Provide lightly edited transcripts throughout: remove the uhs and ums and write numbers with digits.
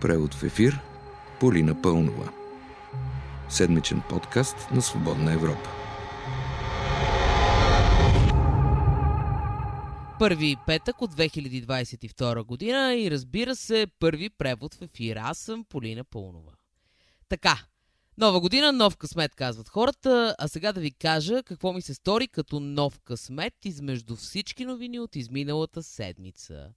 Превод в ефир Полина Пълнова. Седмичен подкаст на Свободна Европа. Първи петък от 2022 година и разбира се, първи превод в ефир. Аз съм Полина Пълнова. Така, нова година, нов късмет, казват хората, а сега да ви кажа какво ми се стори като нов късмет измежду всички новини от изминалата седмица.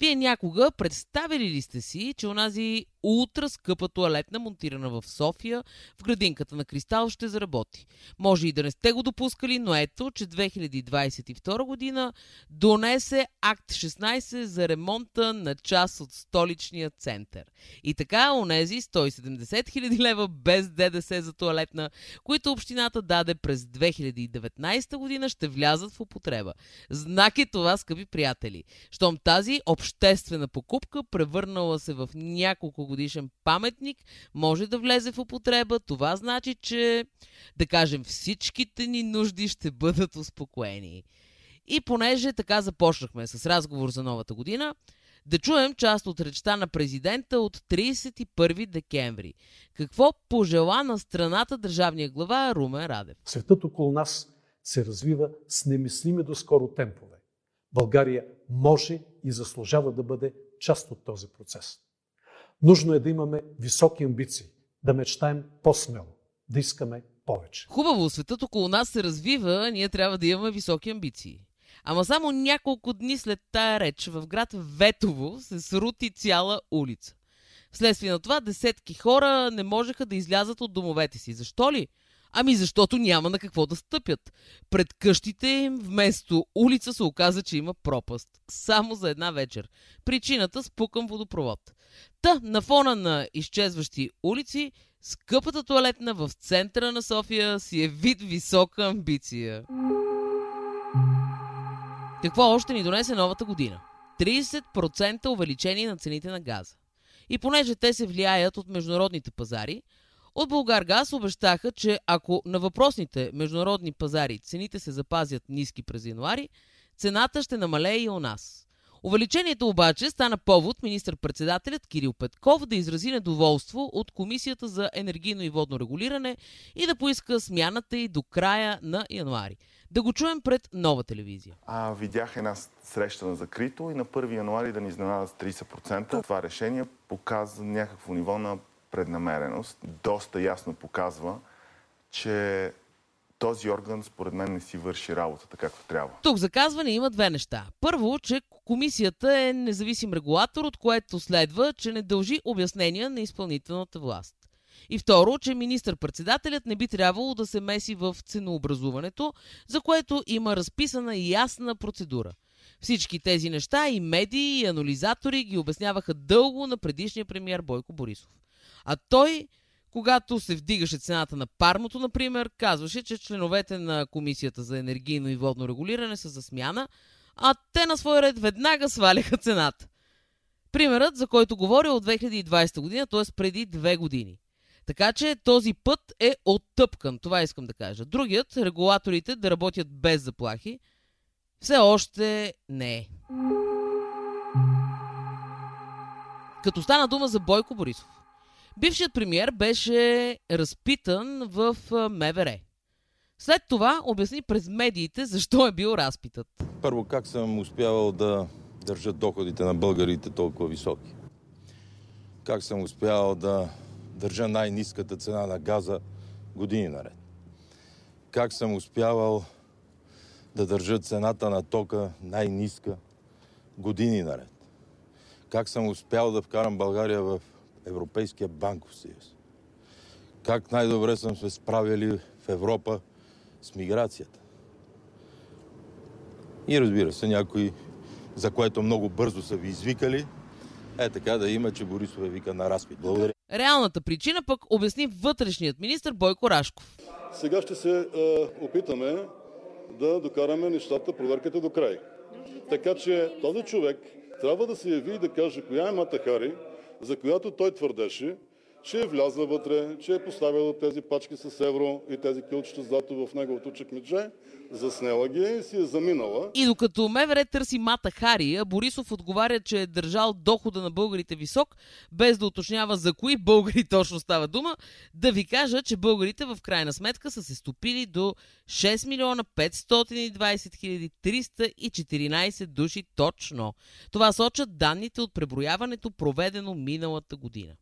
Вие някога представили ли сте си, че онази ултра скъпа тоалетна, монтирана в София, в градинката на Кристал, ще заработи? Може и да не сте го допускали, но ето, че 2022 година донесе акт 16 за ремонта на част от столичния център. И така, онези 170 хиляди лева без ДДС за тоалетна, които общината даде през 2019 година, ще влязат в употреба. Знак е това, скъпи приятели. Щом тази обществена покупка, превърнала се в няколко годишен паметник, може да влезе в употреба. Това значи, че, да кажем, всичките ни нужди ще бъдат успокоени. И понеже така започнахме с разговор за новата година, да чуем част от речта на президента от 31 декември. Какво пожела на страната държавния глава Румен Радев? Светът около нас се развива с немислими доскоро темпове. България може и заслужава да бъде част от този процес. Нужно е да имаме високи амбиции, да мечтаем по-смело, да искаме повече. Хубаво, светът около нас се развива, ние трябва да имаме високи амбиции. Ама само няколко дни след тая реч в град Ветово се срути цяла улица. Вследствие на това десетки хора не можеха да излязат от домовете си. Защо ли? Ами защото няма на какво да стъпят. Пред къщите им вместо улица се оказа, че има пропаст. Само за една вечер. Причината – спукан водопровод. Та, на фона на изчезващи улици, скъпата тоалетна в центъра на София си е вид висока амбиция. Какво още ни донесе новата година? 30% увеличение на цените на газа. И понеже те се влияят от международните пазари, от Българгаз обещаха, че ако на въпросните международни пазари цените се запазят ниски през януари, цената ще намалее и у нас. Увеличението обаче стана повод министър-председателят Кирил Петков да изрази недоволство от Комисията за енергийно и водно регулиране и да поиска смяната й до края на януари. Да го чуем пред Нова телевизия. Видях една среща на закрито и на 1 януари да ни изненадат с 30%. Това решение показва някакво ниво на преднамереност. Доста ясно показва, че този орган според мен не си върши работата както трябва. Тук за казване има две неща. Първо, че комисията е независим регулатор, от което следва, че не дължи обяснения на изпълнителната власт. И второ, че министър-председателят не би трябвало да се меси в ценообразуването, за което има разписана и ясна процедура. Всички тези неща и медии, и анализатори ги обясняваха дълго на предишния премиер Бойко Борисов. А той, когато се вдигаше цената на парното, например, казваше, че членовете на Комисията за енергийно и водно регулиране са за смяна, а те на своя ред веднага сваляха цената. Примерът, за който говоря, от 2020 година, т.е. преди 2 години. Така че този път е оттъпкан, това искам да кажа. Другият, регулаторите да работят без заплахи, все още не е. Като стана дума за Бойко Борисов. Бившият премиер беше разпитан в МВР. След това обясни през медиите защо е бил разпитът. Първо, как съм успявал да държа доходите на българите толкова високи? Как съм успявал да държа най-ниската цена на газа години наред? Как съм успявал да държа цената на тока най-ниска години наред? Как съм успял да вкарам България в Европейския банков съюз? Как най-добре съм се справили в Европа с миграцията? И разбира се, някои, за което много бързо са ви извикали, е така да има, че Борисов е вика на разпит. Благодаря. Реалната причина пък обясни вътрешният министър Бойко Рашков. Сега ще се опитаме да докараме нещата, проверката до край. Така че този човек трябва да се яви и да каже коя е Мата Хари, за която той твърдеше, че е влязла вътре, че е поставила тези пачки с евро и тези килчета с злато в неговото чекмедже, заснела ги и си е заминала. И докато МВР търси Мата Хари, а Борисов отговаря, че е държал дохода на българите висок, без да уточнява за кои българи точно става дума, да ви кажа, че българите в крайна сметка са се стопили до 6 520 314 души точно. Това сочат данните от преброяването, проведено миналата година.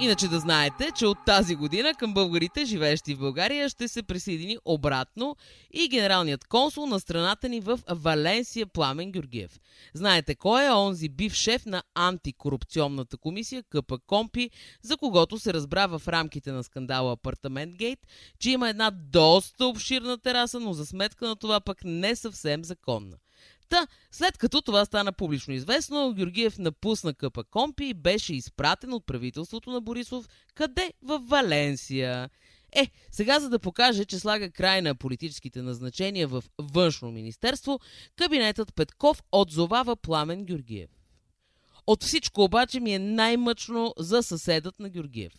Иначе да знаете, че от тази година към българите, живеещи в България, ще се присъедини обратно и генералният консул на страната ни в Валенсия Пламен Георгиев. Знаете кой е онзи бив шеф на антикорупционната комисия КПКОНПИ, за когото се разбра в рамките на скандала Апартамент Гейт, че има една доста обширна тераса, но за сметка на това пък не съвсем законна. Та, след като това стана публично известно, Георгиев напусна КПКОНПИ и беше изпратен от правителството на Борисов, къде? В Валенсия. Сега за да покаже, че слага край на политическите назначения в Външно министерство, кабинетът Петков отзовава Пламен Георгиев. От всичко обаче ми е най-мъчно за съседът на Георгиев.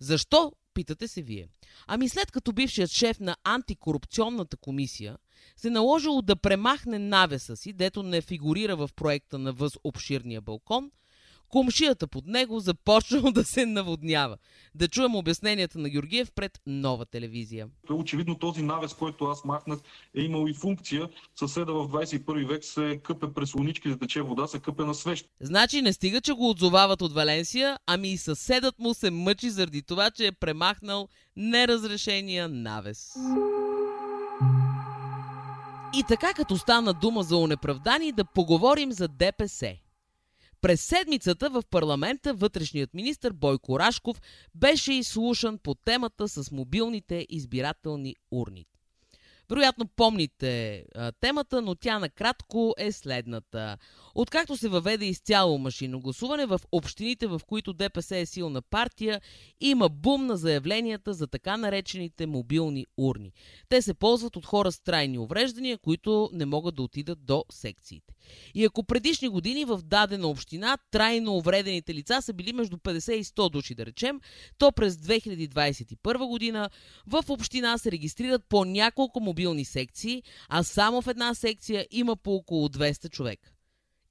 Защо? Питате се вие. Ами след като бившият шеф на антикорупционната комисия се наложило да премахне навеса си, дето не фигурира в проекта на възобширния балкон, комшията под него започнало да се наводнява. Да чуем обясненията на Георгиев пред Нова телевизия. Очевидно този навес, който аз махнах, е имал и функция. Съседа в 21 век се къпе през лунички, за тече вода, се къпе на свещ. Значи не стига, че го отзовават от Валенсия, ами и съседът му се мъчи заради това, че е премахнал неразрешения навес. И така, като стана дума за онеправдани, да поговорим за ДПС. През седмицата в парламента вътрешният министър Бойко Рашков беше изслушан по темата с мобилните избирателни урни. Вероятно помните темата, но тя накратко е следната. Откакто се въведе изцяло машинно гласуване, в общините, в които ДПС е силна партия, има бум на заявленията за така наречените мобилни урни. Те се ползват от хора с трайни увреждания, които не могат да отидат до секциите. И ако предишни години в дадена община трайно увредените лица са били между 50 и 100 души, да речем, то през 2021 година в община се регистрират по няколко мобилни секции, а само в една секция има по около 200 човека.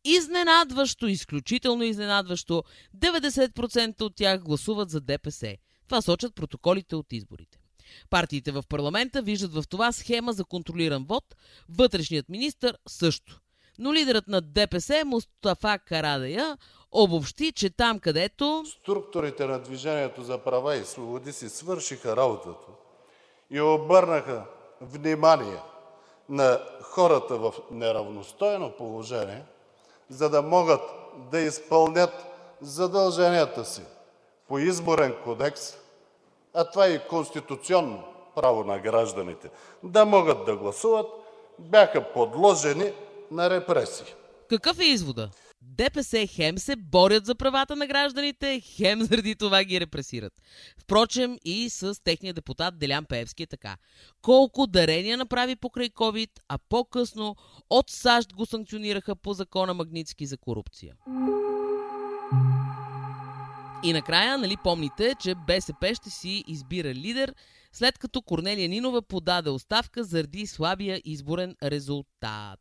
Изненадващо, изключително изненадващо, 90% от тях гласуват за ДПС. Това сочат протоколите от изборите. Партиите в парламента виждат в това схема за контролиран вод, вътрешният министър също. Но лидерът на ДПС, Мустафа Карадая, обобщи, че там където структурите на Движението за права и свободи си свършиха работата и обърнаха внимание на хората в неравностойно положение, за да могат да изпълнят задълженията си по изборен кодекс, а това е и конституционно право на гражданите, да могат да гласуват, бяха подложени на репресии. Какъв е извода? ДПС хем се борят за правата на гражданите, хем заради това ги репресират. Впрочем и с техния депутат Делян Пеевски е така. Колко дарения направи покрай COVID, а по-късно от САЩ го санкционираха по закона Магницки за корупция. И накрая, нали помните, че БСП ще си избира лидер, след като Корнелия Нинова подаде оставка заради слабия изборен резултат.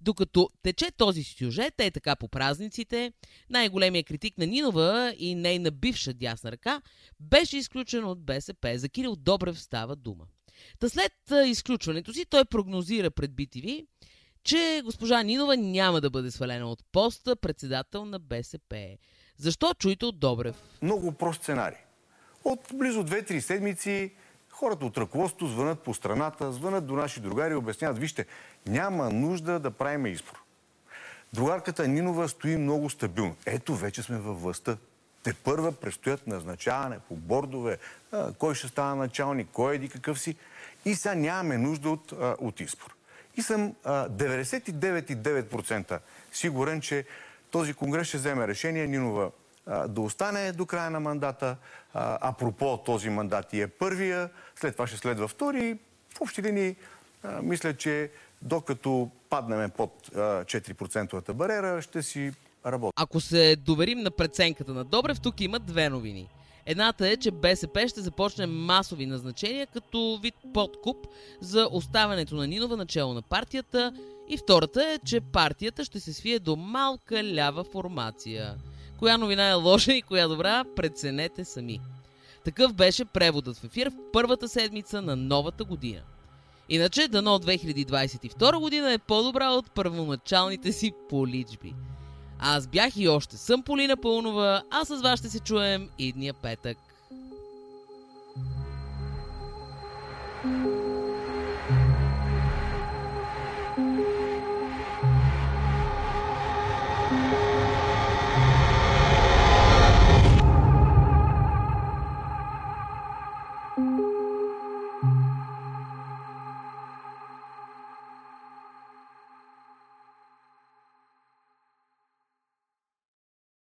Докато тече този сюжет, е така по празниците, най-големия критик на Нинова и нейна бивша дясна ръка беше изключен от БСП. За Кирил Добрев става дума. Та след изключването си той прогнозира пред БТВ, че госпожа Нинова няма да бъде свалена от поста председател на БСП. Защо? Чуйте от Добрев. Много прост сценарий. От близо 2-3 седмици хората от ръководството звънат по страната, звънат до наши другари и обясняват, вижте, няма нужда да правим избор. Другарката Нинова стои много стабилно. Ето, вече сме във властта. Тепърва предстоят назначаване по бордове, кой ще става началник, кой еди какъв си. И сега нямаме нужда от избор. И съм 99,9% сигурен, че този конгрес ще вземе решение Нинова да остане до края на мандата. Апропо, този мандат и е първия, след това ще следва втори. В общи линии, мисля, че докато паднем под 4%-та бариера, ще си работи. Ако се доверим на преценката на Добрев, тук има две новини. Едната е, че БСП ще започне масови назначения като вид подкуп за оставането на Нинова начело на партията, и втората е, че партията ще се свие до малка лява формация. Коя новина е лоша и коя добра, преценете сами. Такъв беше преводът в ефир в първата седмица на новата година. Иначе, дано 2022 година е по-добра от първоначалните си поличби. Аз бях и още съм Полина Пълнова, а с вас ще се чуем идния петък.